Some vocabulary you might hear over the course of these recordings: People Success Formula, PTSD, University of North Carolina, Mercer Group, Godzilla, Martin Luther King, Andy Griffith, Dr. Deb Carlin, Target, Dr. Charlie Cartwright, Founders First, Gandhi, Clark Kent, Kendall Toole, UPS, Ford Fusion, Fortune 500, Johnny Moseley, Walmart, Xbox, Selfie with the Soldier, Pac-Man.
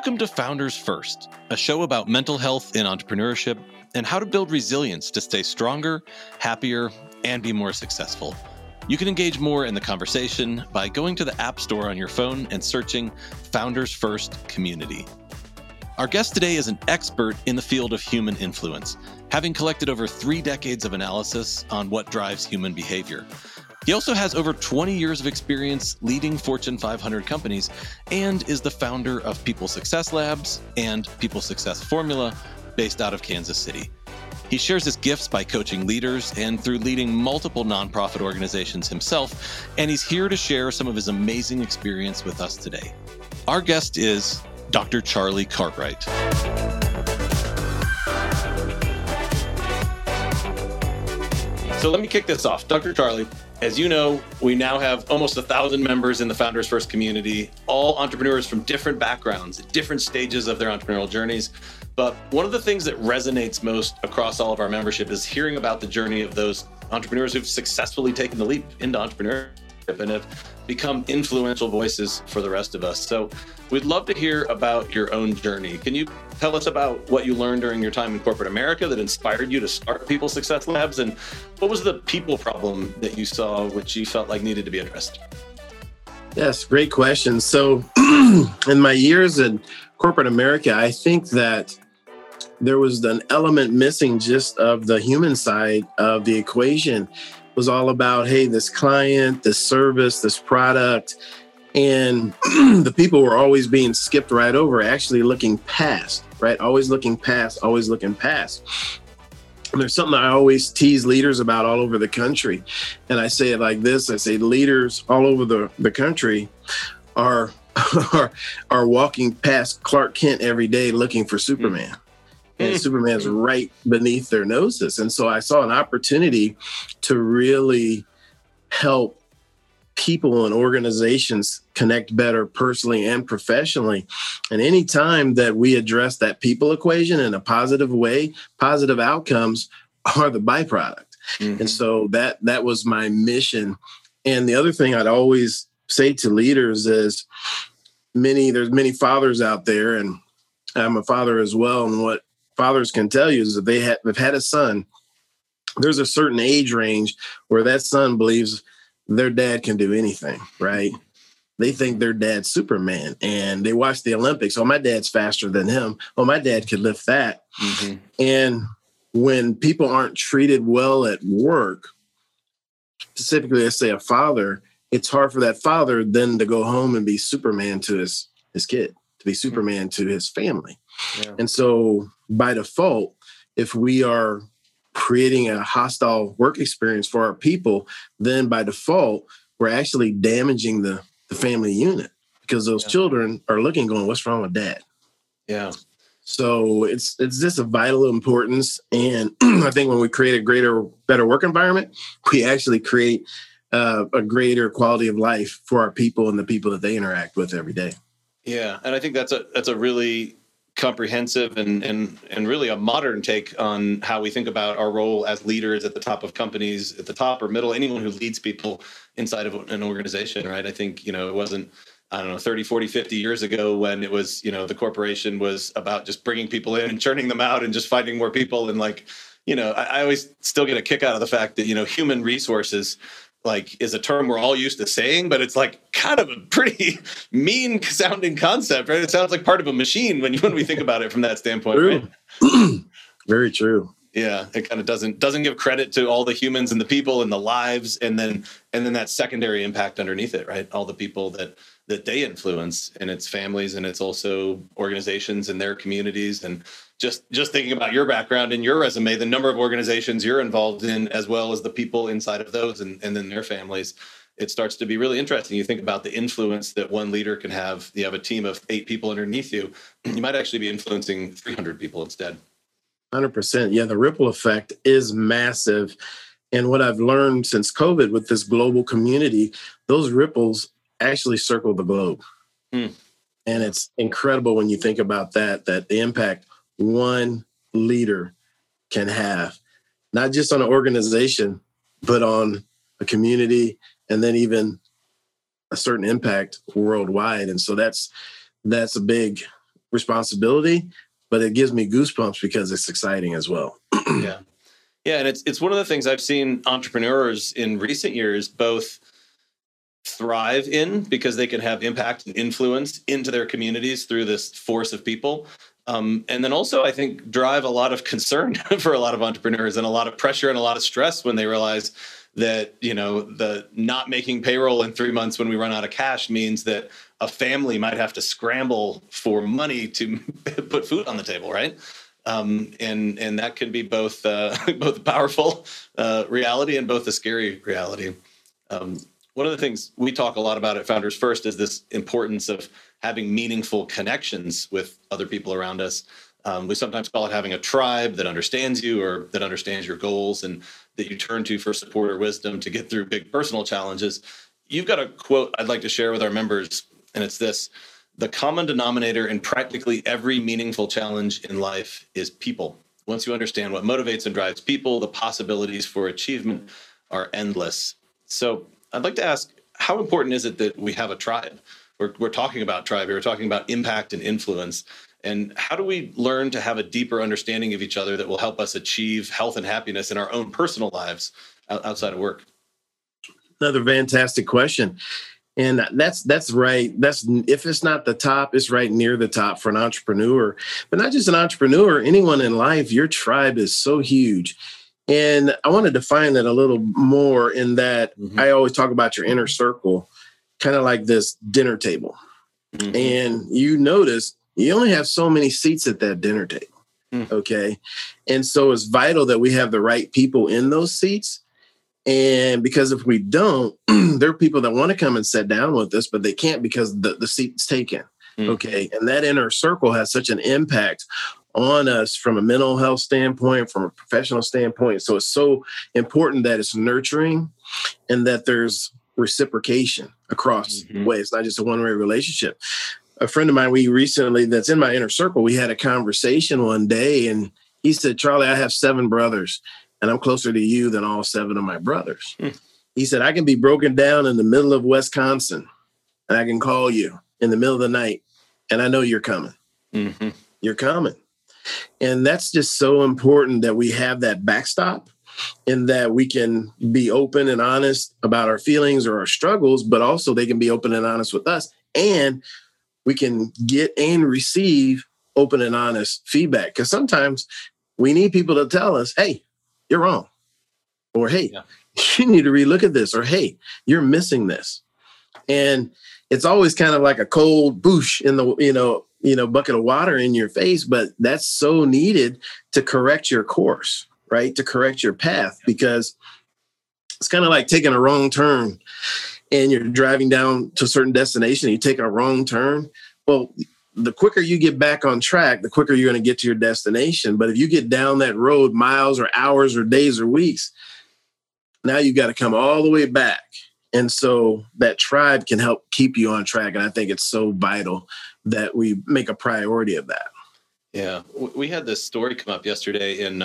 Welcome to Founders First, a show about mental health in entrepreneurship and how to build resilience to stay stronger, happier, and be more successful. You can engage more in the conversation by going to the App Store on your phone and searching Founders First Community. Our guest today is an expert in the field of human influence, having collected over 3 decades of analysis on what drives human behavior. He also has over 20 years of experience leading Fortune 500 companies and is the founder of People Success Labs and People Success Formula based out of Kansas City. He shares his gifts by coaching leaders and through leading multiple nonprofit organizations himself, and he's here to share some of his amazing experience with us today. Our guest is Dr. Charlie Cartwright. So let me kick this off. Dr. Charlie, as you know, we now have almost 1,000 members in the Founders First community, all entrepreneurs from different backgrounds, at different stages of their entrepreneurial journeys. But one of the things that resonates most across all of our membership is hearing about the journey of those entrepreneurs who've successfully taken the leap into entrepreneurship and have become influential voices for the rest of us. So we'd love to hear about your own journey. Can you tell us about what you learned during your time in corporate America that inspired you to start People Success Labs? And what was the people problem that you saw, which you felt like needed to be addressed? Yes, great question. So in my years in corporate America, I think that there was an element missing just of the human side of the equation. Was all about, hey, this client, this service, this product, and the people were always being skipped right over, actually looking past, right? Always looking past, always looking past. And there's something I always tease leaders about all over the country. And I say it like this, I say leaders all over the country are walking past Clark Kent every day looking for Superman. And Superman's right beneath their noses. And so I saw an opportunity to really help people and organizations connect better personally and professionally. And any time that we address that people equation in a positive way, positive outcomes are the byproduct. Mm-hmm. And so that was my mission. And the other thing I'd always say to leaders is there's many fathers out there, and I'm a father as well. And what fathers can tell you is that they have had a son, there's a certain age range where that son believes their dad can do anything, right? They think their dad's Superman, and they watch the Olympics. Oh, my dad's faster than him. Oh, my dad could lift that. Mm-hmm. And when people aren't treated well at work, specifically, let's say a father, it's hard for that father then to go home and be Superman to his kid, to be Superman to his family. Yeah. And so by default, if we are creating a hostile work experience for our people, then by default, we're actually damaging the family unit because those children are looking going, what's wrong with dad? Yeah. So it's just of vital importance. And I think when we create a greater, better work environment, we actually create a greater quality of life for our people and the people that they interact with every day. Yeah. And I think that's a really comprehensive and really a modern take on how we think about our role as leaders at the top of companies, at the top or middle, anyone who leads people inside of an organization, right? I think, it wasn't, 30, 40, 50 years ago when it was, the corporation was about just bringing people in and churning them out and just finding more people. And I always still get a kick out of the fact that, human resources is a term we're all used to saying, but it's kind of a pretty mean sounding concept, right? It sounds like part of a machine when we think about it from that standpoint. True. Right? Very true. Yeah. It kind of doesn't give credit to all the humans and the people and the lives. And then that secondary impact underneath it, right? All the people that they influence, and it's families, and it's also organizations and their communities. And just thinking about your background and your resume, the number of organizations you're involved in, as well as the people inside of those and then their families, it starts to be really interesting. You think about the influence that one leader can have. You have a team of 8 people underneath you. You might actually be influencing 300 people instead. 100%. Yeah, the ripple effect is massive. And what I've learned since COVID with this global community, those ripples actually circle the globe. Mm. And it's incredible when you think about that the impact one leader can have, not just on an organization, but on a community, and then even a certain impact worldwide. And so that's a big responsibility, but it gives me goosebumps because it's exciting as well. Yeah. Yeah. And it's one of the things I've seen entrepreneurs in recent years both thrive in because they can have impact and influence into their communities through this force of people. And then also, I think, drive a lot of concern for a lot of entrepreneurs and a lot of pressure and a lot of stress when they realize that, you know, the not making payroll in 3 months when we run out of cash means that a family might have to scramble for money to put food on the table, right? And that can be both both powerful reality and both a scary reality. One of the things we talk a lot about at Founders First is this importance of having meaningful connections with other people around us. We sometimes call it having a tribe that understands you or that understands your goals and that you turn to for support or wisdom to get through big personal challenges. You've got a quote I'd like to share with our members, and it's this: the common denominator in practically every meaningful challenge in life is people. Once you understand what motivates and drives people, the possibilities for achievement are endless. So I'd like to ask, how important is it that we have a tribe? We're talking about tribe, we're talking about impact and influence. And how do we learn to have a deeper understanding of each other that will help us achieve health and happiness in our own personal lives outside of work? Another fantastic question. And that's right. That's, if it's not the top, it's right near the top for an entrepreneur, but not just an entrepreneur, anyone in life. Your tribe is so huge. And I want to define that a little more in that I always talk about your inner circle, kind of like this dinner table. Mm-hmm. And you notice you only have so many seats at that dinner table. Mm. Okay. And so it's vital that we have the right people in those seats. And because if we don't, there are people that want to come and sit down with us, but they can't because the seat's taken. Mm. Okay. And that inner circle has such an impact on us from a mental health standpoint, from a professional standpoint. So it's so important that it's nurturing and that there's reciprocation across the way. It's not just a one-way relationship. A friend of mine, we recently, that's in my inner circle, we had a conversation one day and he said, "Charlie, I have 7 brothers and I'm closer to you than all 7 of my brothers." Mm. He said, "I can be broken down in the middle of Wisconsin and I can call you in the middle of the night and I know you're coming." Mm-hmm. You're coming. And that's just so important that we have that backstop and that we can be open and honest about our feelings or our struggles, but also they can be open and honest with us. And we can get and receive open and honest feedback, because sometimes we need people to tell us, "Hey, you're wrong," or "Hey, you need to relook at this," or "Hey, you're missing this." And it's always kind of like a cold boosh in the, you know, bucket of water in your face, but that's so needed to correct your course, right? To correct your path, because it's kind of like taking a wrong turn. And you're driving down to a certain destination, you take a wrong turn. Well, the quicker you get back on track, the quicker you're going to get to your destination. But if you get down that road miles or hours or days or weeks, now you got to come all the way back. And so that tribe can help keep you on track. And I think it's so vital that we make a priority of that. Yeah. We had this story come up yesterday in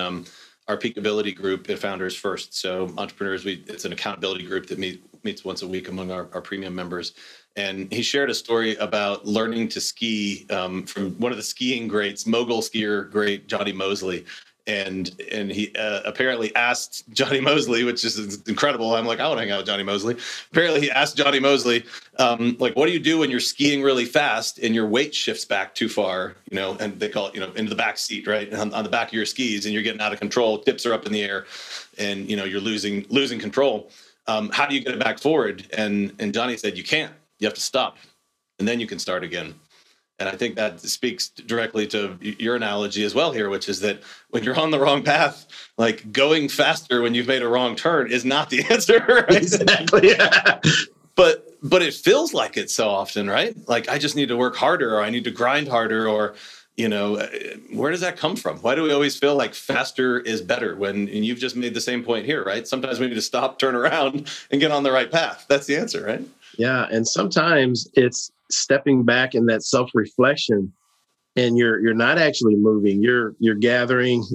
our Peakability group at Founders First. So entrepreneurs, it's an accountability group that meets once a week among our premium members. And he shared a story about learning to ski from one of the skiing greats, mogul skier great Johnny Moseley. And he apparently asked Johnny Moseley, which is incredible. I'm like, I want to hang out with Johnny Moseley. Apparently he asked Johnny Moseley, like, what do you do when you're skiing really fast and your weight shifts back too far, you know, and they call it, you know, into the back seat, right? On the back of your skis and you're getting out of control, tips are up in the air and, you know, you're losing control. How do you get it back forward? And Johnny said, "You can't. You have to stop, and then you can start again." And I think that speaks directly to your analogy as well here, which is that when you're on the wrong path, like going faster when you've made a wrong turn is not the answer. Right? Exactly. Yeah. But it feels like it so often, right? Like I just need to work harder, or I need to grind harder, or you know, where does that come from? Why do we always feel like faster is better when, and you've just made the same point here, right? Sometimes we need to stop, turn around and get on the right path. That's the answer, right? Yeah. And sometimes it's stepping back in that self-reflection and you're not actually moving. You're gathering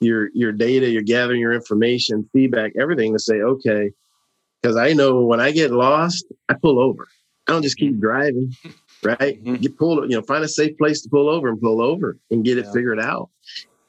your data, you're gathering your information, feedback, everything to say, okay, because I know when I get lost, I pull over. I don't just keep driving. right? Mm-hmm. Get pulled, find a safe place to pull over and get it figured out.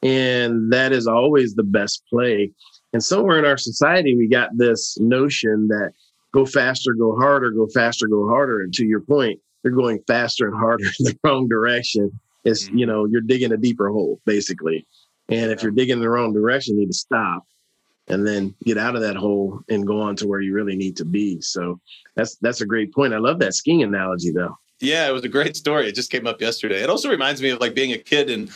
And that is always the best play. And somewhere in our society, we got this notion that go faster, go harder. And to your point, they're going faster and harder in the wrong direction. It's, you're digging a deeper hole, basically. And if you're digging in the wrong direction, you need to stop and then get out of that hole and go on to where you really need to be. So that's a great point. I love that skiing analogy, though. Yeah, it was a great story. It just came up yesterday. It also reminds me of like being a kid and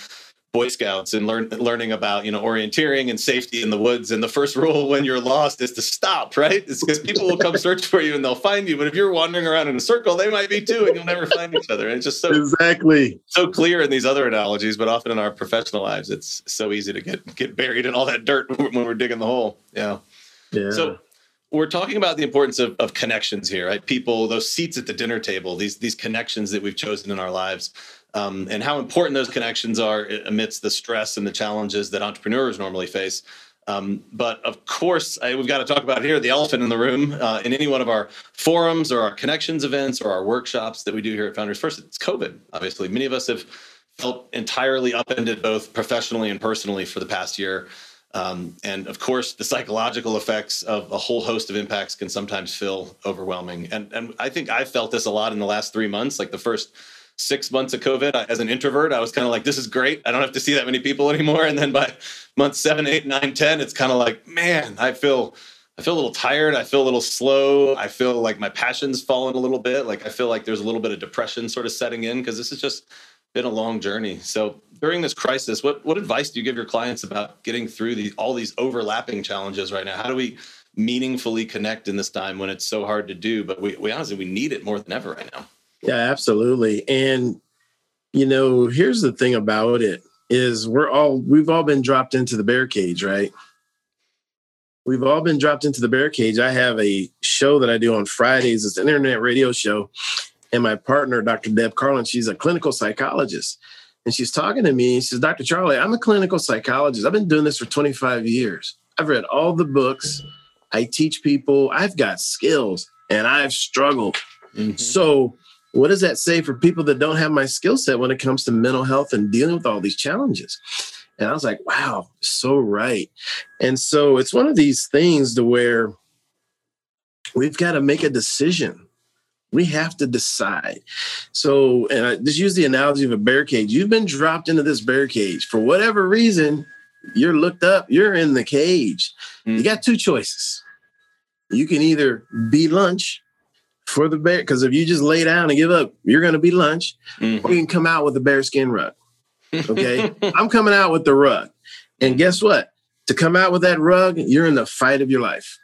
Boy Scouts and learning about, orienteering and safety in the woods. And the first rule when you're lost is to stop, right? It's because people will come search for you and they'll find you. But if you're wandering around in a circle, they might be too, and you'll never find each other. And it's just so clear in these other analogies, but often in our professional lives, it's so easy to get buried in all that dirt when we're digging the hole. Yeah. So we're talking about the importance of connections here, right? People, those seats at the dinner table, these connections that we've chosen in our lives. And how important those connections are amidst the stress and the challenges that entrepreneurs normally face. But of course, we've got to talk about here the elephant in the room in any one of our forums or our connections events or our workshops that we do here at Founders First. It's COVID, obviously. Many of us have felt entirely upended both professionally and personally for the past year. And of course, the psychological effects of a whole host of impacts can sometimes feel overwhelming. And I think I've felt this a lot in the last 3 months, like the first 6 months of COVID, as an introvert, I was kind of like, this is great. I don't have to see that many people anymore. And then by month 7, 8, 9, 10, it's kind of like, man, I feel a little tired. I feel a little slow. I feel like my passion's fallen a little bit. Like I feel like there's a little bit of depression sort of setting in because this has just been a long journey. So during this crisis, what advice do you give your clients about getting through all these overlapping challenges right now? How do we meaningfully connect in this time when it's so hard to do? But we honestly, we need it more than ever right now. Yeah, absolutely. And, here's the thing about it is we've all been dropped into the bear cage, right? We've all been dropped into the bear cage. I have a show that I do on Fridays. It's an internet radio show. And my partner, Dr. Deb Carlin, she's a clinical psychologist. And she's talking to me. She says, Dr. Charlie, I'm a clinical psychologist. I've been doing this for 25 years. I've read all the books. I teach people. I've got skills and I've struggled. Mm-hmm. So what does that say for people that don't have my skill set when it comes to mental health and dealing with all these challenges? And I was like, wow, so right. And so it's one of these things to where we've got to make a decision. We have to decide. So, and I just use the analogy of a bear cage. You've been dropped into this bear cage for whatever reason. You're looked up. You're in the cage. Mm-hmm. You got two choices. You can either be lunch for the bear, because if you just lay down and give up, you're going to be lunch. Mm-hmm. Or you can come out with a bearskin rug. Okay, I'm coming out with the rug, and guess what? To come out with that rug, you're in the fight of your life.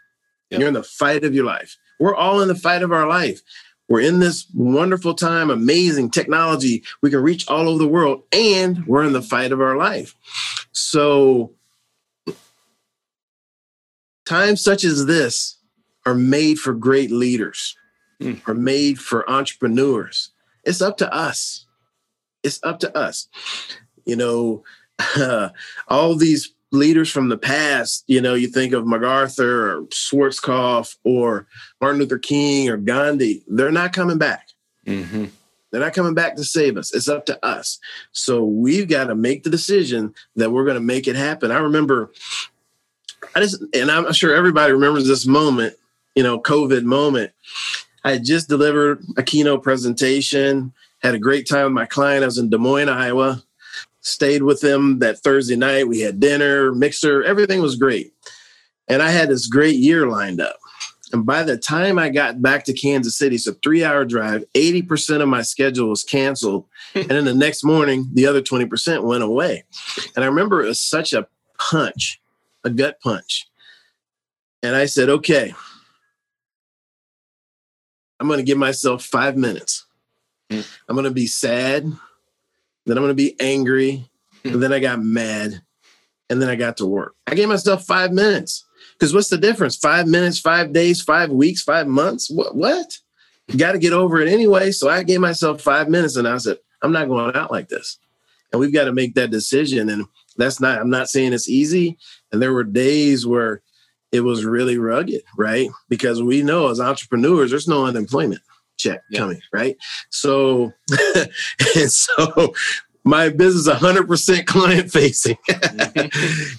Yep. You're in the fight of your life. We're all in the fight of our life. We're in this wonderful time, amazing technology. We can reach all over the world, and we're in the fight of our life. So, times such as this are made for great leaders. Are made for entrepreneurs. It's up to us. It's up to us. All these leaders from the past, you think of MacArthur or Schwarzkopf or Martin Luther King or Gandhi, they're not coming back. Mm-hmm. They're not coming back to save us. It's up to us. So we've got to make the decision that we're going to make it happen. I remember, and I'm sure everybody remembers this moment, COVID moment. I had just delivered a keynote presentation, had a great time with my client. I was in Des Moines, Iowa, stayed with them that Thursday night. We had dinner, mixer, everything was great. And I had this great year lined up. And by the time I got back to Kansas City, so 3-hour drive, 80% of my schedule was canceled. And then the next morning, the other 20% went away. And I remember it was such a punch, a gut punch. And I said, okay, I'm going to give myself 5 minutes. I'm going to be sad. Then I'm going to be angry. And then I got mad. And then I got to work. I gave myself 5 minutes. Because what's the difference? 5 minutes, 5 days, 5 weeks, 5 months. What? You got to get over it anyway. So I gave myself 5 minutes and I said, I'm not going out like this. And we've got to make that decision. And I'm not saying it's easy. And there were days where it was really rugged, right? Because we know as entrepreneurs, there's no unemployment. check coming, right? So, and so my business 100% client facing.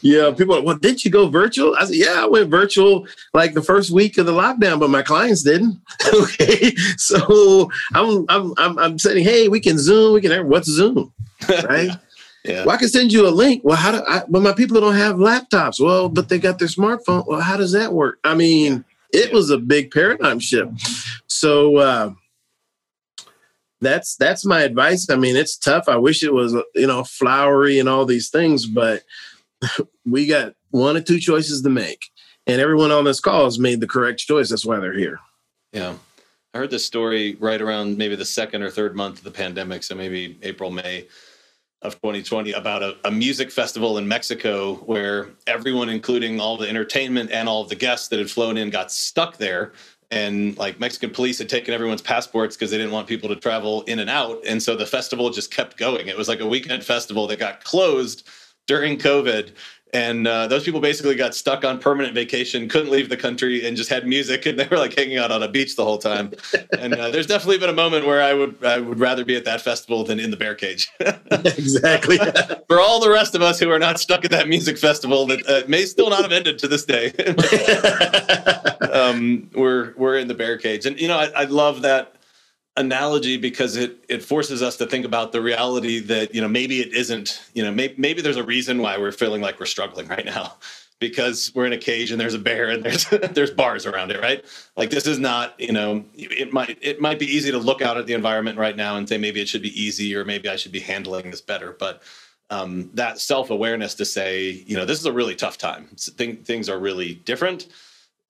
Yeah, people are like, well, didn't you go virtual? I said, yeah, I went virtual like the first week of the lockdown, but my clients didn't. Okay, so I'm saying, hey, we can Zoom. We can. What's Zoom, right? Yeah. Yeah. Well, I can send you a link. Well, how do I? Well, my people don't have laptops. Well, but they got their smartphone. Well, how does that work? I mean, it was a big paradigm shift. So that's my advice. I mean, it's tough. I wish it was, you know, flowery and all these things, but we got one or two choices to make, and everyone on this call has made the correct choice. That's why they're here. Yeah, I heard this story right around maybe the second or third month of the pandemic, so maybe April, May of 2020, about a music festival in Mexico where everyone, including all the entertainment and all of the guests that had flown in, got stuck there. And like Mexican police had taken everyone's passports because they didn't want people to travel in and out. And so the festival just kept going. It was like a weekend festival that got closed during COVID. And those people basically got stuck on permanent vacation, couldn't leave the country, and just had music. And they were like hanging out on a beach the whole time. And there's definitely been a moment where I would rather be at that festival than in the bear cage. Exactly. For all the rest of us who are not stuck at that music festival that may still not have ended to this day, we're in the bear cage. And, you know, I love that analogy because it forces us to think about the reality that, you know, maybe it isn't, you know, maybe there's a reason why we're feeling like we're struggling right now, because we're in a cage and there's a bear and there's bars around it, right? Like, this is not, you know, it might be easy to look out at the environment right now and say, maybe it should be easy, or maybe I should be handling this better. But that self-awareness to say, you know, this is a really tough time. Things are really different.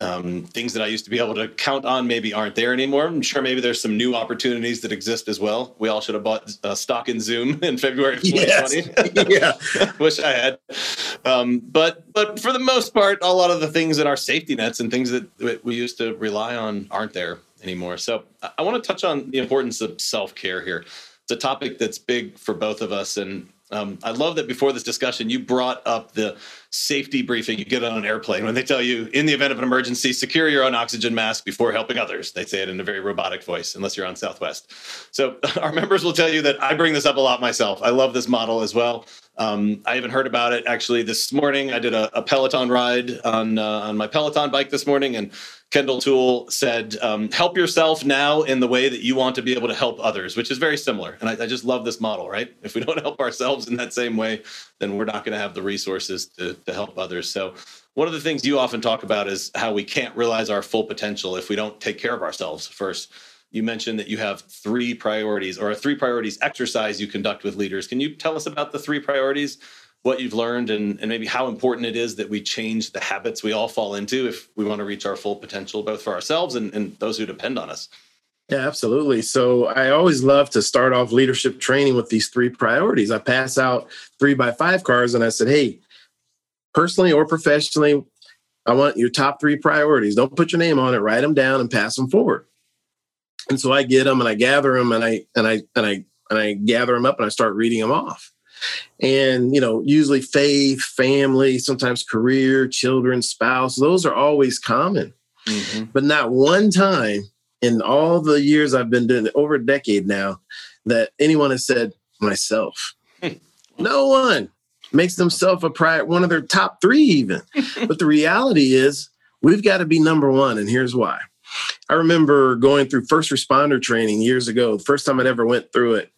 Things that I used to be able to count on maybe aren't there anymore. I'm sure maybe there's some new opportunities that exist as well. We all should have bought stock in Zoom in February of 2020. Yes. Yeah. Wish I had. But for the most part, a lot of the things in our safety nets and things that we used to rely on aren't there anymore. So I want to touch on the importance of self-care here. It's a topic that's big for both of us. And I love that before this discussion, you brought up the safety briefing you get on an airplane when they tell you, in the event of an emergency, secure your own oxygen mask before helping others. They say it in a very robotic voice, unless you're on Southwest. So our members will tell you that I bring this up a lot myself. I love this model as well. I even heard about it actually this morning. I did a Peloton ride on my Peloton bike this morning, and Kendall Toole said, help yourself now in the way that you want to be able to help others, which is very similar. And I just love this model, right? If we don't help ourselves in that same way, then we're not going to have the resources to help others. So one of the things you often talk about is how we can't realize our full potential if we don't take care of ourselves first. You mentioned that you have three priorities, or a three priorities exercise you conduct with leaders. Can you tell us about the three priorities, what you've learned, and maybe how important it is that we change the habits we all fall into if we want to reach our full potential, both for ourselves and those who depend on us? Yeah, absolutely. So I always love to start off leadership training with these three priorities. I pass out 3x5 cards, and I said, hey, personally or professionally, I want your top three priorities. Don't put your name on it. Write them down and pass them forward. And so I get them and I gather them and I gather them up and I start reading them off. And, you know, usually faith, family, sometimes career, children, spouse, those are always common. Mm-hmm. But not one time in all the years I've been doing it, over a decade now, that anyone has said myself. No one makes themselves one of their top three even. But the reality is we've got to be number one. And here's why. I remember going through first responder training years ago, the first time I'd ever went through it.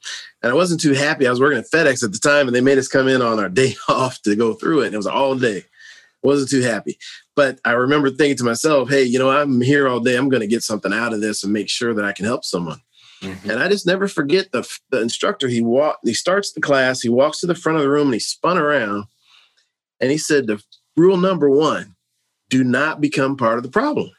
And I wasn't too happy. I was working at FedEx at the time, and they made us come in on our day off to go through it. And it was all day. I wasn't too happy. But I remember thinking to myself, hey, you know, I'm here all day. I'm going to get something out of this and make sure that I can help someone. Mm-hmm. And I just never forget the instructor. He starts the class. He walks to the front of the room, and he spun around. And he said, the rule number one, do not become part of the problem.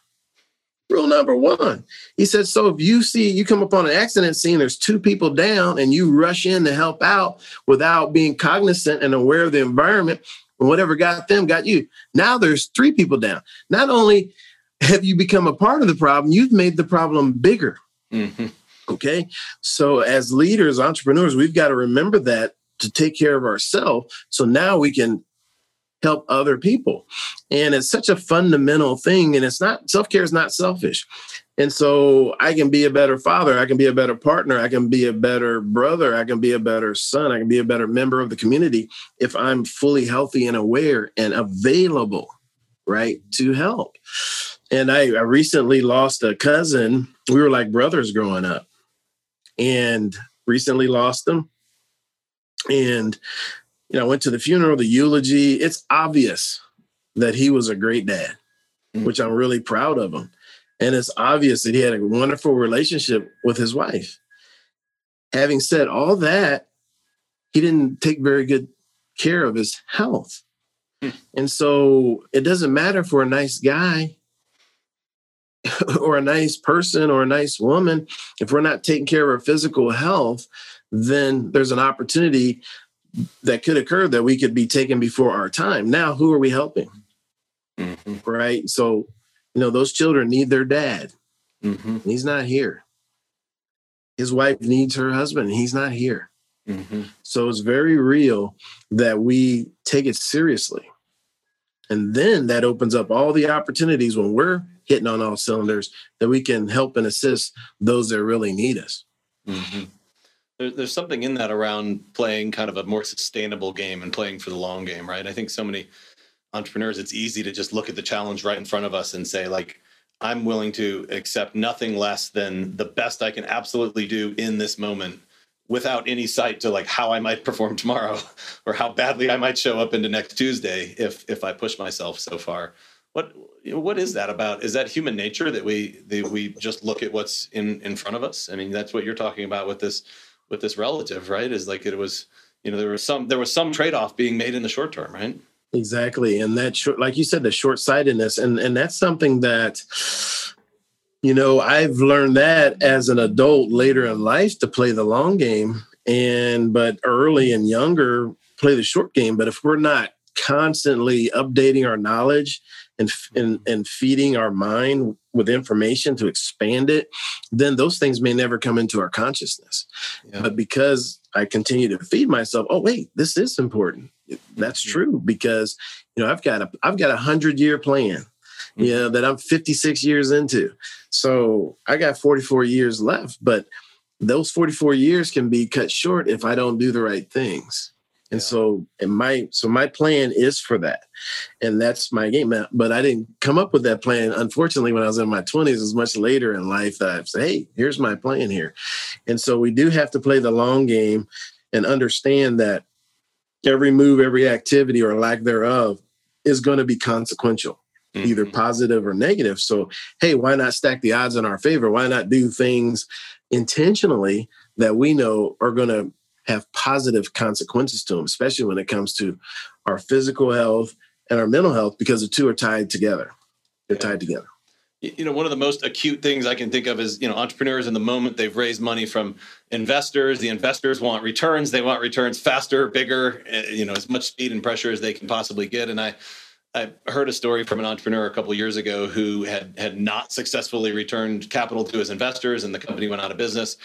Rule number one. He said, so if you come upon an accident scene, there's two people down and you rush in to help out without being cognizant and aware of the environment, and whatever got them got you. Now there's three people down. Not only have you become a part of the problem, you've made the problem bigger. Mm-hmm. Okay. So as leaders, entrepreneurs, we've got to remember that, to take care of ourselves. So now we can help other people. And it's such a fundamental thing. And it's not self-care is not selfish. And so I can be a better father. I can be a better partner. I can be a better brother. I can be a better son. I can be a better member of the community if I'm fully healthy and aware and available, right, to help. And I recently lost a cousin. We were like brothers growing up, and recently lost him. And, you know, I went to the funeral, the eulogy. It's obvious that he was a great dad, which I'm really proud of him. And it's obvious that he had a wonderful relationship with his wife. Having said all that, he didn't take very good care of his health. And so it doesn't matter for a nice guy or a nice person or a nice woman. If we're not taking care of our physical health, then there's an opportunity that could occur that we could be taken before our time. Now, who are we helping? Mm-hmm. Right? So, you know, those children need their dad. Mm-hmm. He's not here. His wife needs her husband. He's not here. Mm-hmm. So it's very real that we take it seriously. And then that opens up all the opportunities when we're hitting on all cylinders that we can help and assist those that really need us. Mm-hmm. There's something in that around playing kind of a more sustainable game and playing for the long game, right? I think so many entrepreneurs, it's easy to just look at the challenge right in front of us and say, like, I'm willing to accept nothing less than the best I can absolutely do in this moment without any sight to like how I might perform tomorrow or how badly I might show up into next Tuesday if I push myself so far. What is that about? Is that human nature that we just look at what's in front of us? I mean, that's what you're talking about with this relative, right? Is like, it was, you know, there was some trade-off being made in the short term, right? Exactly. And that, like you said, the short-sightedness. And that's something that, you know, I've learned that as an adult later in life to play the long game, but early and younger play the short game. But if we're not constantly updating our knowledge and feeding our mind with information to expand it, then those things may never come into our consciousness. Yeah. But because I continue to feed myself, oh, wait, this is important. That's true, because, you know, I've got a 100-year plan, you know, that I'm 56 years into. So I got 44 years left, but those 44 years can be cut short if I don't do the right things. And yeah. So my plan is for that. And that's my game. But I didn't come up with that plan, unfortunately, when I was in my 20s. It was much later in life that I've said, hey, here's my plan here. And so we do have to play the long game and understand that every move, every activity or lack thereof is going to be consequential, either positive or negative. So, hey, why not stack the odds in our favor? Why not do things intentionally that we know are going to have positive consequences to them, especially when it comes to our physical health and our mental health, because the two are tied together. They're tied together. You know, one of the most acute things I can think of is, you know, entrepreneurs in the moment, they've raised money from investors. The investors want returns. They want returns faster, bigger, you know, as much speed and pressure as they can possibly get. And I heard a story from an entrepreneur a couple of years ago who had not successfully returned capital to his investors, and the company went out of business.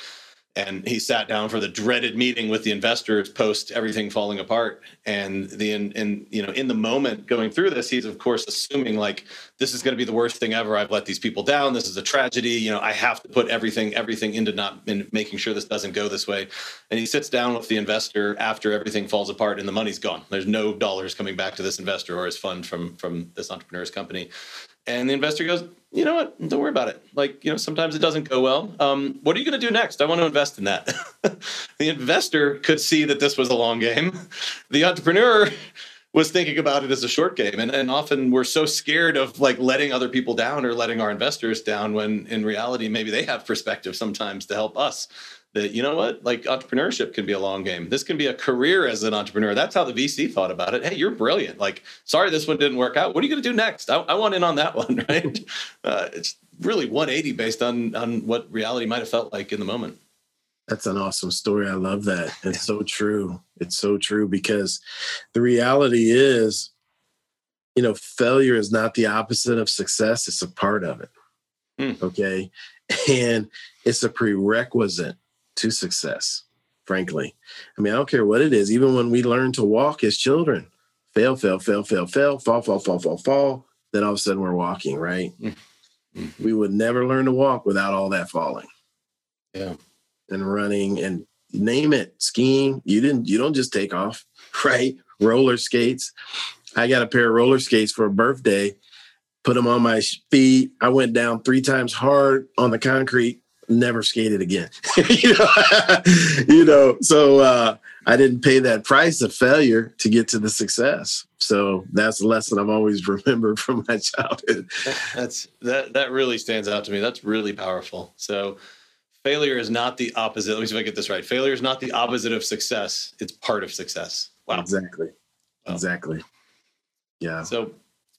And he sat down for the dreaded meeting with the investors post everything falling apart. And in the moment going through this, he's of course assuming like, this is going to be the worst thing ever. I've let these people down. This is a tragedy. You know, I have to put everything into making sure this doesn't go this way. And he sits down with the investor after everything falls apart and the money's gone. There's no dollars coming back to this investor or his fund from this entrepreneur's company. And the investor goes, you know what? Don't worry about it. Like, you know, sometimes it doesn't go well. What are you going to do next? I want to invest in that. The investor could see that this was a long game. The entrepreneur was thinking about it as a short game. And often we're so scared of like letting other people down or letting our investors down when in reality, maybe they have perspective sometimes to help us that, you know what, like entrepreneurship can be a long game. This can be a career as an entrepreneur. That's how the VC thought about it. Hey, you're brilliant. Like, sorry, this one didn't work out. What are you going to do next? I want in on that one, right? It's really 180 based on what reality might have felt like in the moment. That's an awesome story. I love that. It's so true. It's so true, because the reality is, you know, failure is not the opposite of success. It's a part of it. Okay. And it's a prerequisite to success, frankly. I mean, I don't care what it is. Even when we learn to walk as children, fail, fail, fail, fail, fail, fall, fall, fall, fall, fall, then all of a sudden we're walking, right? We would never learn to walk without all that falling. Yeah. And running and name it, skiing. You don't just take off, right? Roller skates. I got a pair of roller skates for a birthday, put them on my feet. I went down 3 times hard on the concrete, never skated again. So I didn't pay that price of failure to get to the success. So that's a lesson I've always remembered from my childhood. That really stands out to me. That's really powerful. So failure is not the opposite. Let me see if I get this right. Failure is not the opposite of success. It's part of success. Wow. Exactly. Yeah. So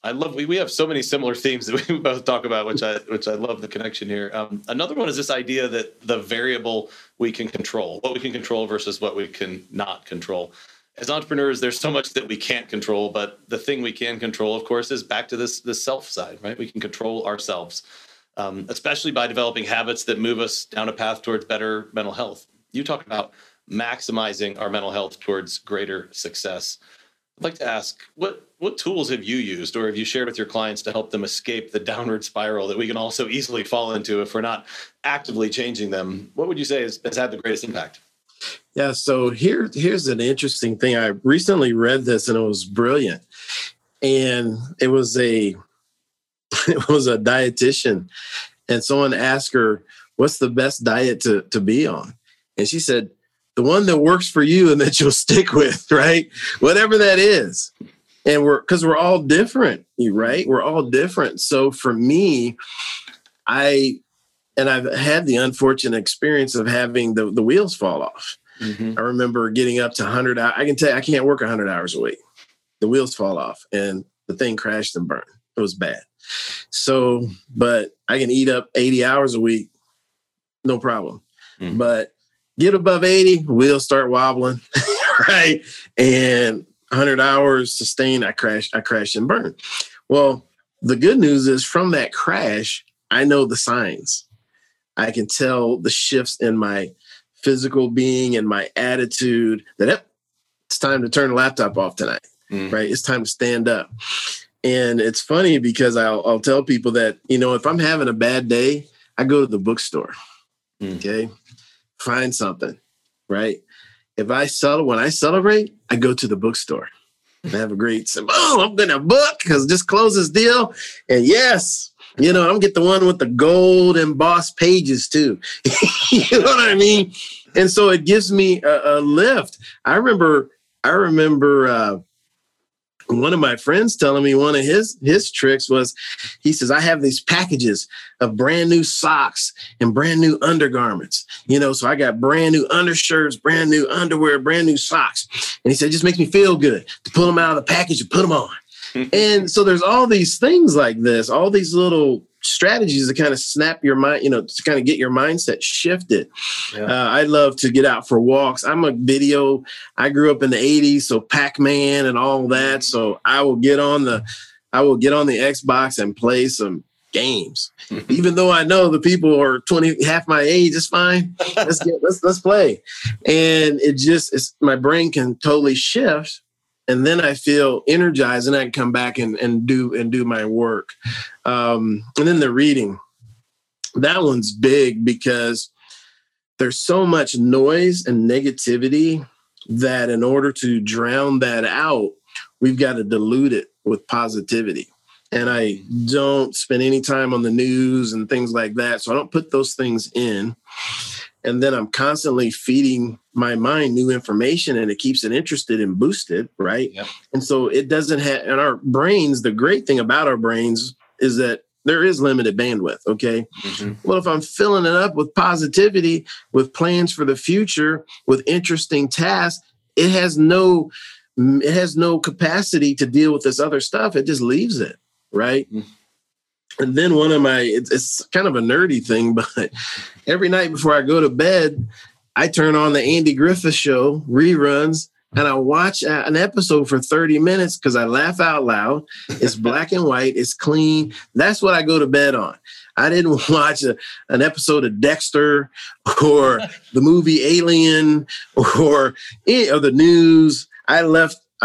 I love, we have so many similar themes that we both talk about, which I love the connection here. Another one is this idea that the variable we can control, what we can control versus what we can not control. As entrepreneurs, there's so much that we can't control, but the thing we can control, of course, is back to this self side, right? We can control ourselves, especially by developing habits that move us down a path towards better mental health. You talk about maximizing our mental health towards greater success. I'd like to ask, what tools have you used or have you shared with your clients to help them escape the downward spiral that we can all so easily fall into if we're not actively changing them? What would you say has had the greatest impact? Yeah, so here's an interesting thing. I recently read this and it was brilliant. And it was a dietitian. And someone asked her, what's the best diet to be on? And she said, the one that works for you and that you'll stick with, right? Whatever that is. And because we're all different, right? We're all different. So for me, I've had the unfortunate experience of having the wheels fall off. Mm-hmm. I remember getting up to 100 hours. I can tell you, I can't work 100 hours a week. The wheels fall off and the thing crashed and burned. It was bad. So, but I can eat up 80 hours a week. No problem. Mm-hmm. But get above 80, wheels start wobbling, right? And 100 hours sustained, I crash and burn. Well, the good news is from that crash, I know the signs. I can tell the shifts in my physical being and my attitude that it's time to turn the laptop off tonight, right? It's time to stand up. And it's funny because I'll tell people that, if I'm having a bad day, I go to the bookstore, okay? Find something, right? When I celebrate, I go to the bookstore and have a I'm going to book because just close this deal. And yes, I'm going to get the one with the gold embossed pages too. You know what I mean? And so it gives me a lift. I remember one of my friends telling me one of his tricks was, he says, I have these packages of brand new socks and brand new undergarments. So I got brand new undershirts, brand new underwear, brand new socks. And he said, it just makes me feel good to pull them out of the package and put them on. And so there's all these things like this, all these little strategies to kind of snap your mind, to kind of get your mindset shifted. Yeah. I love to get out for walks. I grew up in the 80s, so Pac-Man and all that. So I will get on the Xbox and play some games, even though I know the people are half my age. It's fine. Let's play. And it's my brain can totally shift. And then I feel energized and I can come back and do my work. And then the reading. That one's big because there's so much noise and negativity that in order to drown that out, we've got to dilute it with positivity. And I don't spend any time on the news and things like that. So I don't put those things in. And then I'm constantly feeding my mind new information and it keeps it interested and boosted, right? Yep. And so it doesn't have, and our brains, the great thing about our brains is that there is limited bandwidth, okay? Mm-hmm. Well, if I'm filling it up with positivity, with plans for the future, with interesting tasks, it has no capacity to deal with this other stuff. It just leaves it, right? Mm-hmm. And then it's kind of a nerdy thing, but every night before I go to bed, I turn on the Andy Griffith show reruns and I watch an episode for 30 minutes because I laugh out loud. It's black and white. It's clean. That's what I go to bed on. I didn't watch an episode of Dexter or the movie Alien or any of the news. I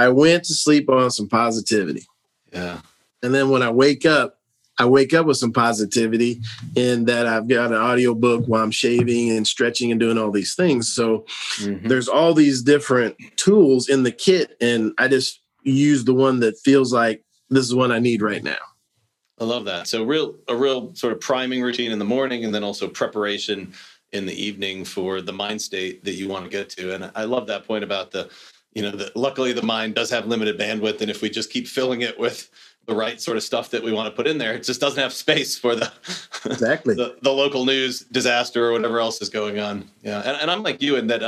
went to sleep on some positivity. Yeah. And then when I wake up, I wake up with some positivity in that I've got an audiobook while I'm shaving and stretching and doing all these things. So there's all these different tools in the kit, and I just use the one that feels like this is what I need right now. I love that. So a real sort of priming routine in the morning, and then also preparation in the evening for the mind state that you want to get to. And I love that point about luckily the mind does have limited bandwidth. And if we just keep filling it with the right sort of stuff that we want to put in there, it just doesn't have space for the local news disaster or whatever else is going on. Yeah. And I'm like you in that,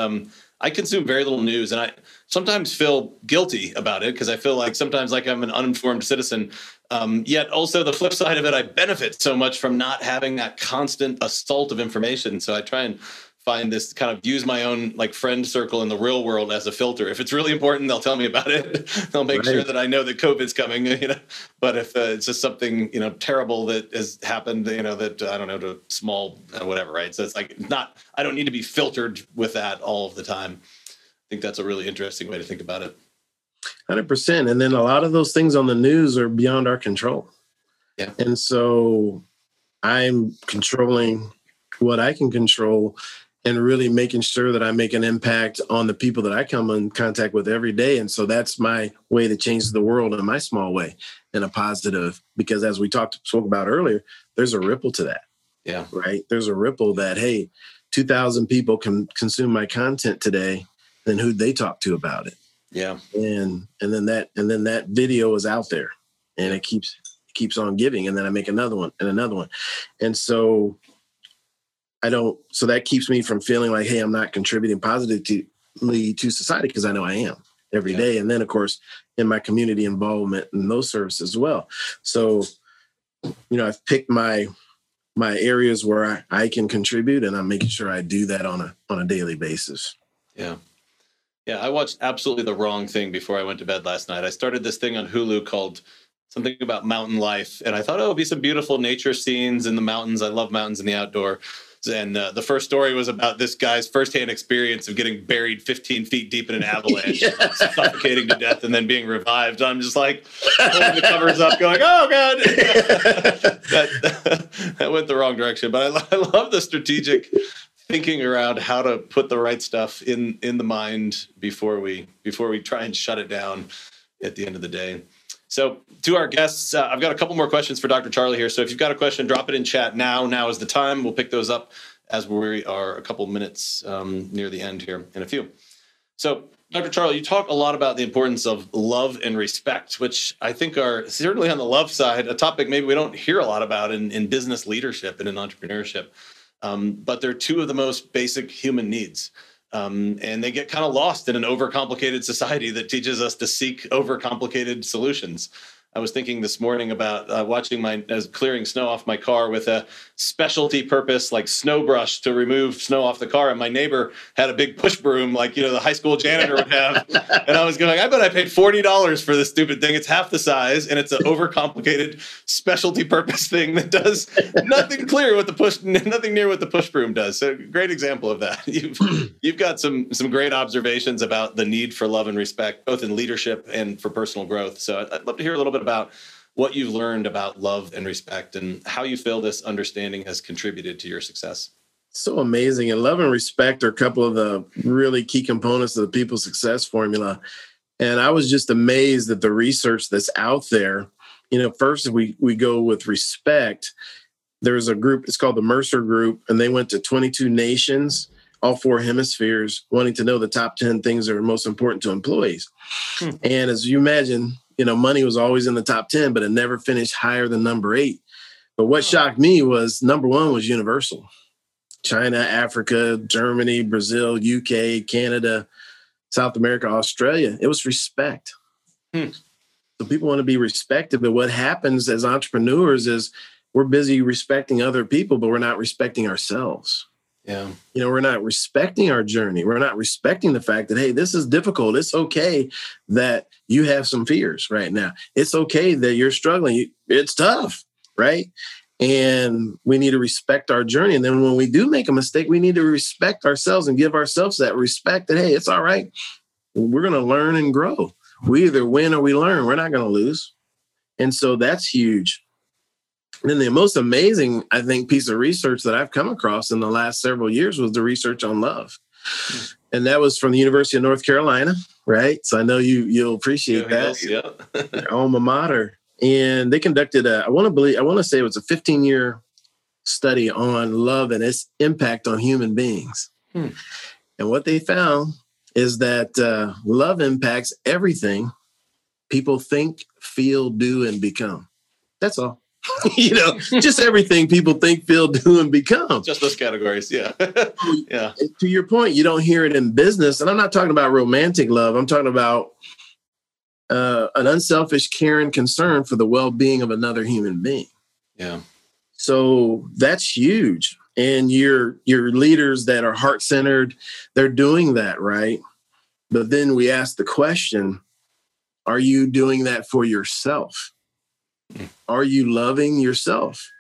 I consume very little news, and I sometimes feel guilty about it because I feel like sometimes like I'm an uninformed citizen. Yet also the flip side of it, I benefit so much from not having that constant assault of information. So I try and find this kind of use my own like friend circle in the real world as a filter. If it's really important, they'll tell me about it. They'll make sure that I know that COVID's coming, But if it's just something, terrible that has happened, that I don't know, to small whatever, right? So it's like I don't need to be filtered with that all of the time. I think that's a really interesting way to think about it. 100%. And then a lot of those things on the news are beyond our control. Yeah. And so I'm controlling what I can control, and really making sure that I make an impact on the people that I come in contact with every day. And so that's my way to change the world in my small way, in a positive, because as we spoke about earlier, there's a ripple to that. Yeah. Right. There's a ripple that, hey, 2,000 people can consume my content today. Then who'd they talk to about it? Yeah. And then that video is out there, and it keeps on giving. And then I make another one. And so that keeps me from feeling like, hey, I'm not contributing positively to society, because I know I am every day. And then, of course, in my community involvement and those services as well. So, I've picked my areas where I can contribute, and I'm making sure I do that on a daily basis. Yeah. Yeah. I watched absolutely the wrong thing before I went to bed last night. I started this thing on Hulu called something about mountain life. And I thought, it'll be some beautiful nature scenes in the mountains. I love mountains and the outdoor. And the first story was about this guy's firsthand experience of getting buried 15 feet deep in an avalanche, suffocating to death, and then being revived. I'm just like pulling the covers up going, oh, God. that went the wrong direction. But I love the strategic thinking around how to put the right stuff in the mind before we try and shut it down at the end of the day. So to our guests, I've got a couple more questions for Dr. Charlie here. So if you've got a question, drop it in chat now. Now is the time. We'll pick those up as we are a couple minutes near the end here in a few. So Dr. Charlie, you talk a lot about the importance of love and respect, which I think are certainly on the love side, a topic maybe we don't hear a lot about in business leadership and in entrepreneurship. But they're two of the most basic human needs. And they get kind of lost in an overcomplicated society that teaches us to seek overcomplicated solutions. I was thinking this morning about clearing snow off my car with a specialty purpose like snow brush to remove snow off the car. And my neighbor had a big push broom like, the high school janitor would have. And I was going, I bet I paid $40 for this stupid thing. It's half the size, and it's an overcomplicated specialty purpose thing that does nothing near what the push broom does. So great example of that. You've got some great observations about the need for love and respect, both in leadership and for personal growth. So I'd love to hear a little bit about what you've learned about love and respect and how you feel this understanding has contributed to your success. So amazing. And love and respect are a couple of the really key components of the People Success Formula. And I was just amazed at the research that's out there. First, if we go with respect, there's a group, it's called the Mercer Group, and they went to 22 nations, all four hemispheres, wanting to know the top 10 things that are most important to employees. And as you imagine, money was always in the top 10, but it never finished higher than number 8. But what shocked me was number 1 was universal. China, Africa, Germany, Brazil, UK, Canada, South America, Australia. It was respect. So people want to be respected. But what happens as entrepreneurs is we're busy respecting other people, but we're not respecting ourselves. Yeah. We're not respecting our journey. We're not respecting the fact that, hey, this is difficult. It's okay that you have some fears right now. It's okay that you're struggling. It's tough, right? And we need to respect our journey. And then when we do make a mistake, we need to respect ourselves and give ourselves that respect that, hey, it's all right. We're going to learn and grow. We either win or we learn. We're not going to lose. And so that's huge. And then the most amazing, I think, piece of research that I've come across in the last several years was the research on love. Mm. And that was from the University of North Carolina, right? So I know you'll appreciate that. Yeah. Their alma mater. And they conducted I want to say it was a 15-year study on love and its impact on human beings. Hmm. And what they found is that love impacts everything people think, feel, do, and become. That's all. Just everything people think, feel, do, and become. Just those categories, yeah. Yeah. To your point, you don't hear it in business. And I'm not talking about romantic love. I'm talking about an unselfish care and concern for the well-being of another human being. Yeah. So that's huge. And your leaders that are heart-centered, they're doing that, right? But then we ask the question, are you doing that for yourself? Are you loving yourself?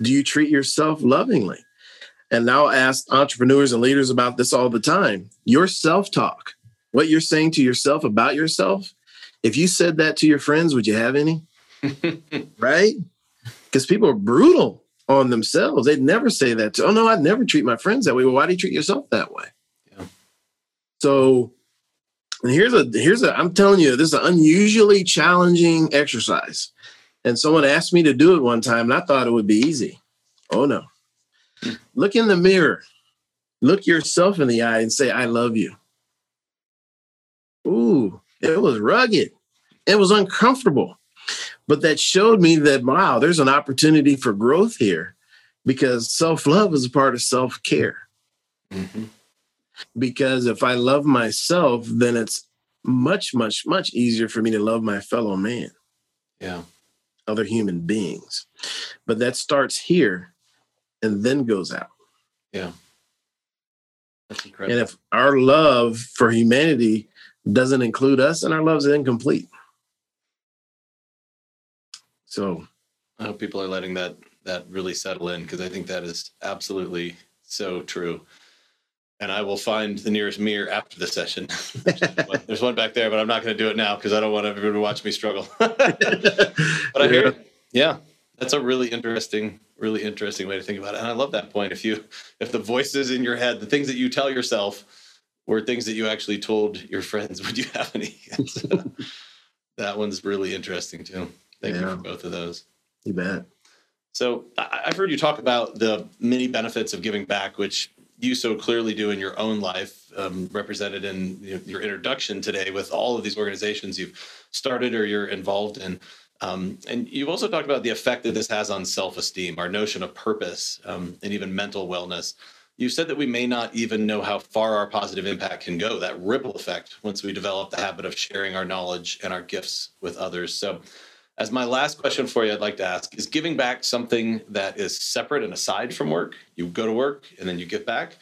Do you treat yourself lovingly? And I'll ask entrepreneurs and leaders about this all the time. Your self-talk, what you're saying to yourself about yourself, if you said that to your friends, would you have any? Right? Because people are brutal on themselves. They'd never say that. Oh, no, I'd never treat my friends that way. Well, why do you treat yourself that way? Yeah. So I'm telling you, this is an unusually challenging exercise. And someone asked me to do it one time, and I thought it would be easy. Oh, no. Look in the mirror. Look yourself in the eye and say, I love you. Ooh, it was rugged. It was uncomfortable. But that showed me that, wow, there's an opportunity for growth here, because self-love is a part of self-care. Mm-hmm. Because if I love myself, then it's much, much, much easier for me to love my fellow man. Yeah. Other human beings. But that starts here and then goes out. Yeah. That's incredible. And if our love for humanity doesn't include us, and our love's incomplete. So I hope people are letting that really settle in, because I think that is absolutely so true. And I will find the nearest mirror after the session. There's one back there, but I'm not going to do it now because I don't want everyone to watch me struggle. But I hear it. Yeah, that's a really interesting way to think about it. And I love that point. If the voices in your head, the things that you tell yourself, were things that you actually told your friends, would you have any? That one's really interesting too. Thank you for both of those. You bet. So I've heard you talk about the many benefits of giving back, which you so clearly do in your own life, represented in your introduction today with all of these organizations you've started or you're involved in. And you've also talked about the effect that this has on self-esteem, our notion of purpose, and even mental wellness. You said that we may not even know how far our positive impact can go, that ripple effect, once we develop the habit of sharing our knowledge and our gifts with others. So as my last question for you, I'd like to ask, is giving back something that is separate and aside from work? You go to work and then you give back?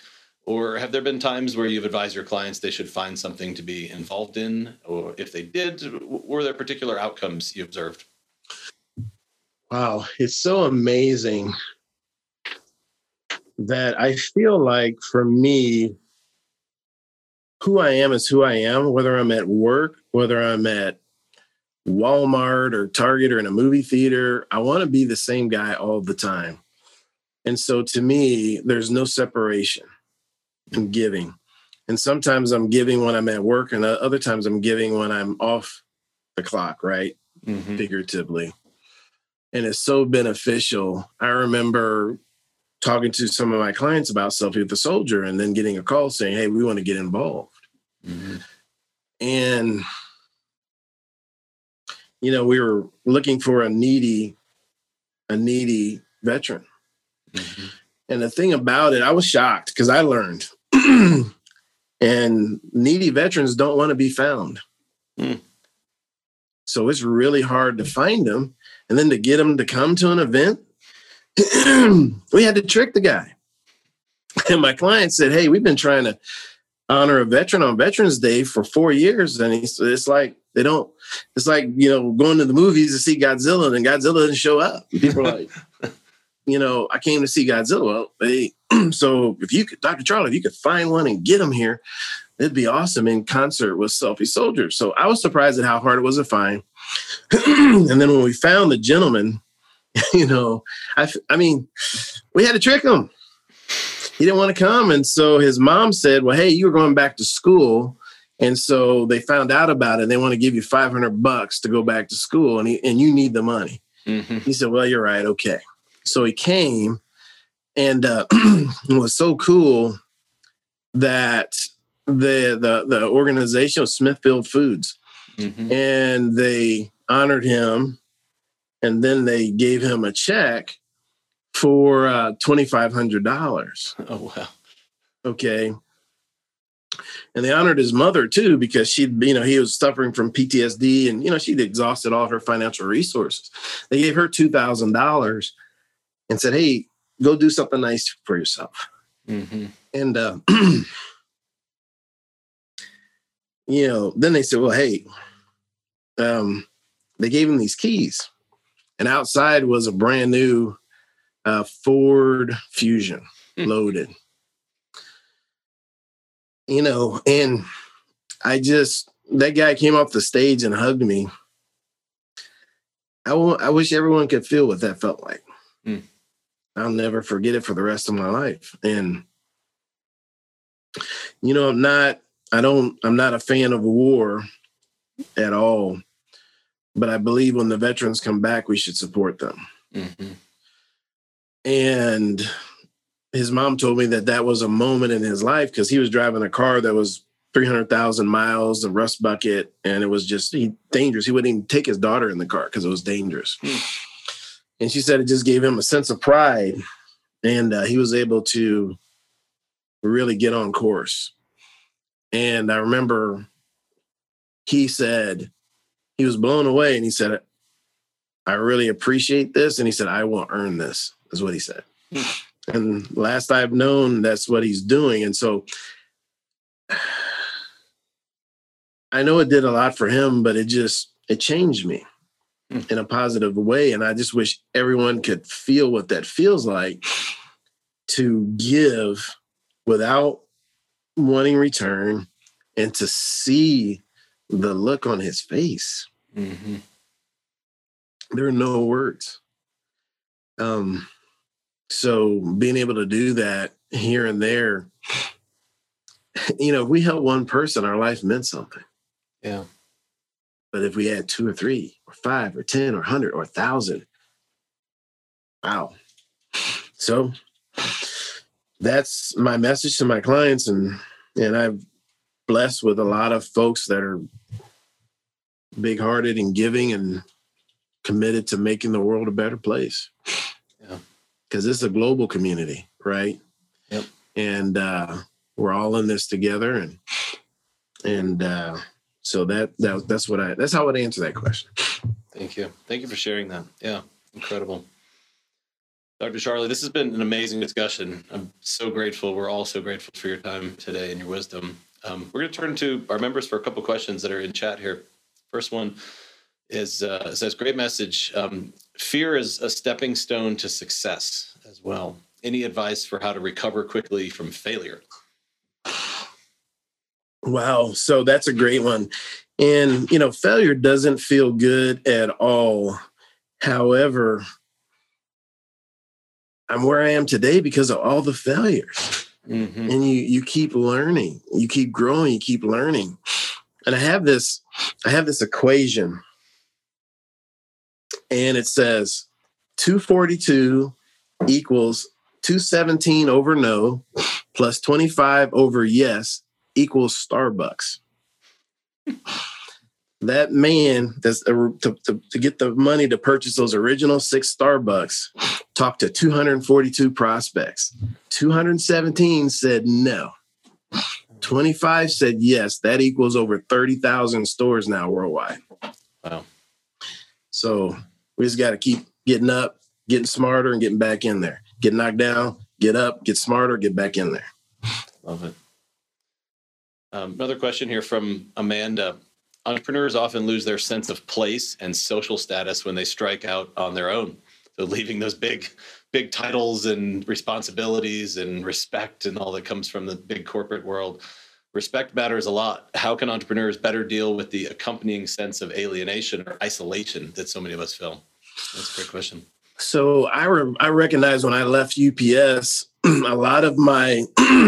Or have there been times where you've advised your clients they should find something to be involved in? Or if they did, were there particular outcomes you observed? Wow, it's so amazing that I feel like, for me, who I am is who I am, whether I'm at work, whether I'm at Walmart or Target or in a movie theater. I want to be the same guy all the time. And so to me, there's no separation in giving. And sometimes I'm giving when I'm at work, and other times I'm giving when I'm off the clock, right? Mm-hmm. Figuratively. And it's so beneficial. I remember talking to some of my clients about Selfie with the Soldier and then getting a call saying, hey, we want to get involved. Mm-hmm. And we were looking for a needy veteran. Mm-hmm. And the thing about it, I was shocked, because I learned. And needy veterans don't want to be found. Mm. So it's really hard to find them. And then to get them to come to an event, we had to trick the guy. And my client said, hey, we've been trying to honor a veteran on Veterans Day for 4 years. And it's like going to the movies to see Godzilla, and Godzilla doesn't show up. People are like, I came to see Godzilla. Well, hey, so if you could, Dr. Charlie, if you could find one and get him here, it'd be awesome, in concert with Selfie Soldier. So I was surprised at how hard it was to find. And then when we found the gentleman, you know, I mean, we had to trick him. He didn't want to come. And so his mom said, well, hey, you're going back to school. And so they found out about it. They want to give you $500 to go back to school and you need the money. Mm-hmm. He said, well, you're right. Okay. So he came and it was so cool that the organization was Smithfield Foods. Mm-hmm. And they honored him. And then they gave him a check for $2,500. Oh, wow. Okay. And they honored his mother, too, because he was suffering from PTSD and, she'd exhausted all of her financial resources. They gave her $2,000 and said, hey, go do something nice for yourself. Mm-hmm. And, then they said, well, hey, they gave him these keys. And outside was a brand new Ford Fusion loaded. And that guy came off the stage and hugged me. I wish everyone could feel what that felt like. Mm. I'll never forget it for the rest of my life. And, I'm not a fan of war at all, but I believe when the veterans come back, we should support them. Mm-hmm. And his mom told me that was a moment in his life because he was driving a car that was 300,000 miles, a rust bucket, and it was just dangerous. He wouldn't even take his daughter in the car because it was dangerous. Mm. And she said it just gave him a sense of pride, and he was able to really get on course. And I remember he said he was blown away, and he said, I really appreciate this. And he said, I will earn this, is what he said. And last I've known, that's what he's doing. And so I know it did a lot for him, but it changed me in a positive way. And I just wish everyone could feel what that feels like to give without wanting return and to see the look on his face. Mm-hmm. There are no words. So being able to do that here and there, if we help one person, our life meant something. Yeah. But if we had 2 or 3 or 5 or 10 or 100 or 1,000, wow. So that's my message to my clients. And I'm blessed with a lot of folks that are big-hearted and giving and committed to making the world a better place. Yeah. Because it's a global community, right? Yep. And we're all in this together. And so that's how I would answer that question. Thank you. Thank you for sharing that. Yeah. Incredible. Dr. Charlie, this has been an amazing discussion. I'm so grateful. We're all so grateful for your time today and your wisdom. We're going to turn to our members for a couple of questions that are in chat here. First one is, says, great message. Fear is a stepping stone to success as well. Any advice for how to recover quickly from failure? Wow. So that's a great one. And, failure doesn't feel good at all. However, I'm where I am today because of all the failures. Mm-hmm. And you keep learning, you keep growing, you keep learning. And I have this equation, and it says 242 equals 217 over no plus 25 over yes equals Starbucks. That man that's to get the money to purchase those original 6 Starbucks talked to 242 prospects. 217 said no. 25 said yes. That equals over 30,000 stores now worldwide. Wow. So we just got to keep getting up, getting smarter, and getting back in there. Get knocked down, get up, get smarter, get back in there. Love it. Another question here from Amanda. Entrepreneurs often lose their sense of place and social status when they strike out on their own. So leaving those big titles and responsibilities and respect and all that comes from the big corporate world. Respect matters a lot. How can entrepreneurs better deal with the accompanying sense of alienation or isolation that so many of us feel? That's a great question. So I recognized when I left UPS, a lot of my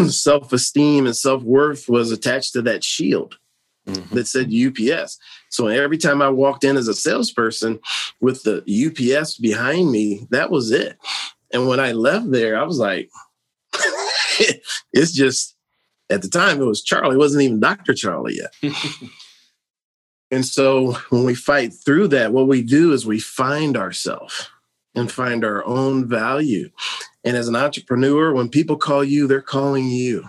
self-esteem and self-worth was attached to that shield that said UPS. So every time I walked in as a salesperson with the UPS behind me, that was it. And when I left there, I was like, it's just, at the time it was Charlie. It wasn't even Dr. Charlie yet. And so when we fight through that, what we do is we find ourselves and find our own value. And as an entrepreneur, when people call you, they're calling you.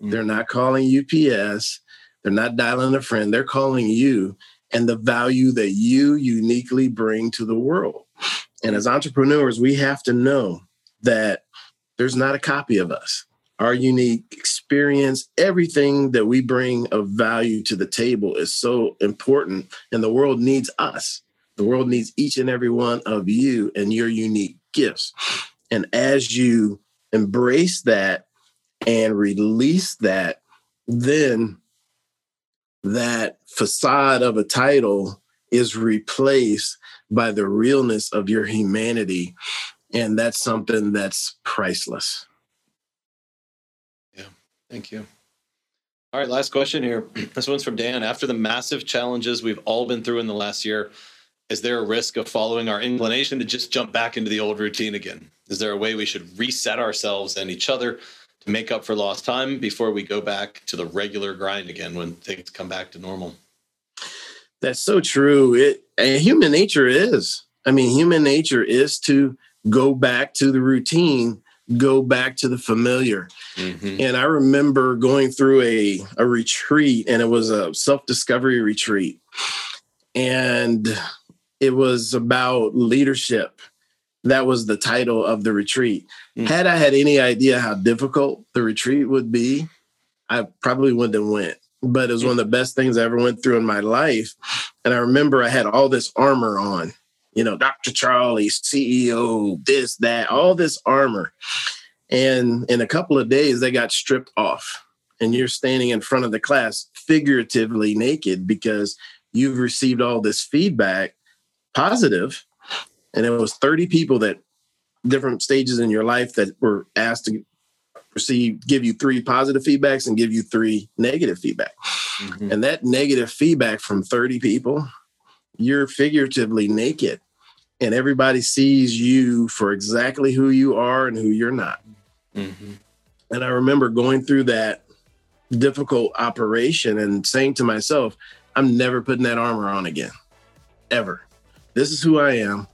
They're not calling UPS. They're not dialing a friend. They're calling you and the value that you uniquely bring to the world. And as entrepreneurs, we have to know that there's not a copy of us. Our unique experience, everything that we bring of value to the table is so important. And the world needs us. The world needs each and every one of you and your unique gifts. And as you embrace that and release that, then that facade of a title is replaced by the realness of your humanity. And that's something that's priceless. Thank you. All right, last question here. This one's from Dan. After the massive challenges we've all been through in the last year, is there a risk of following our inclination to just jump back into the old routine again? Is there a way we should reset ourselves and each other to make up for lost time before we go back to the regular grind again when things come back to normal? That's so true. Human nature is. I mean, human nature is to go back to the routine, go back to the familiar. And I remember going through a retreat, and it was a self-discovery retreat. And it was about leadership. That was the title of the retreat. Had I had any idea how difficult the retreat would be, I probably wouldn't have went. But it was one of the best things I ever went through in my life. And I remember I had all this armor on. You know, Dr. Charlie, CEO, this, that, all this armor. And in a couple of days, they got stripped off. And you're standing in front of the class figuratively naked because you've received all this feedback, positive. And it was 30 people that different stages in your life that were asked to give you 3 positive feedbacks and give you 3 negative feedback. And that negative feedback from 30 people, you're figuratively naked. And everybody sees you for exactly who you are and who you're not. And I remember going through that difficult operation and saying to myself, I'm never putting that armor on again, ever. This is who I am,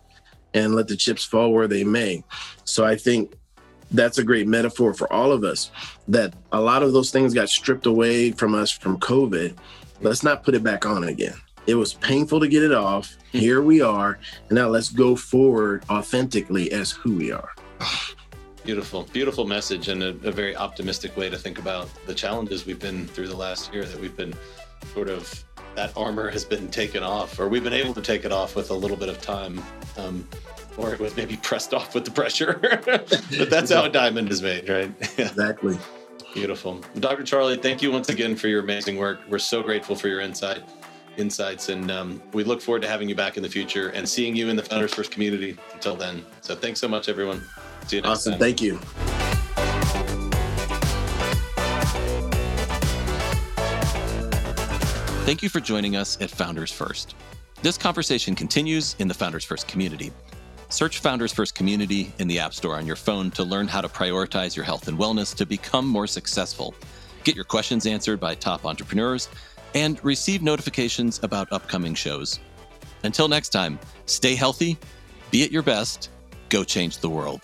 and let the chips fall where they may. So I think that's a great metaphor for all of us, that a lot of those things got stripped away from us from COVID. Let's not put it back on again. It was painful to get it off. Here we are. And now let's go forward authentically as who we are. Beautiful, beautiful message, and a very optimistic way to think about the challenges we've been through the last year, that we've been sort of, that armor has been taken off, or we've been able to take it off with a little bit of time, or it was maybe pressed off with the pressure. But that's how a diamond is made, right? Exactly. Beautiful. Dr. Charlie, thank you once again for your amazing work. We're so grateful for your insights, and we look forward to having you back in the future and seeing you in the Founders First community until then. So thanks so much, everyone. See you next time. Awesome. Thank you. Thank you for joining us at Founders First. This conversation continues in the Founders First community. Search Founders First Community in the App Store on your phone to learn how to prioritize your health and wellness to become more successful. Get your questions answered by top entrepreneurs and receive notifications about upcoming shows. Until next time, stay healthy, be at your best, go change the world.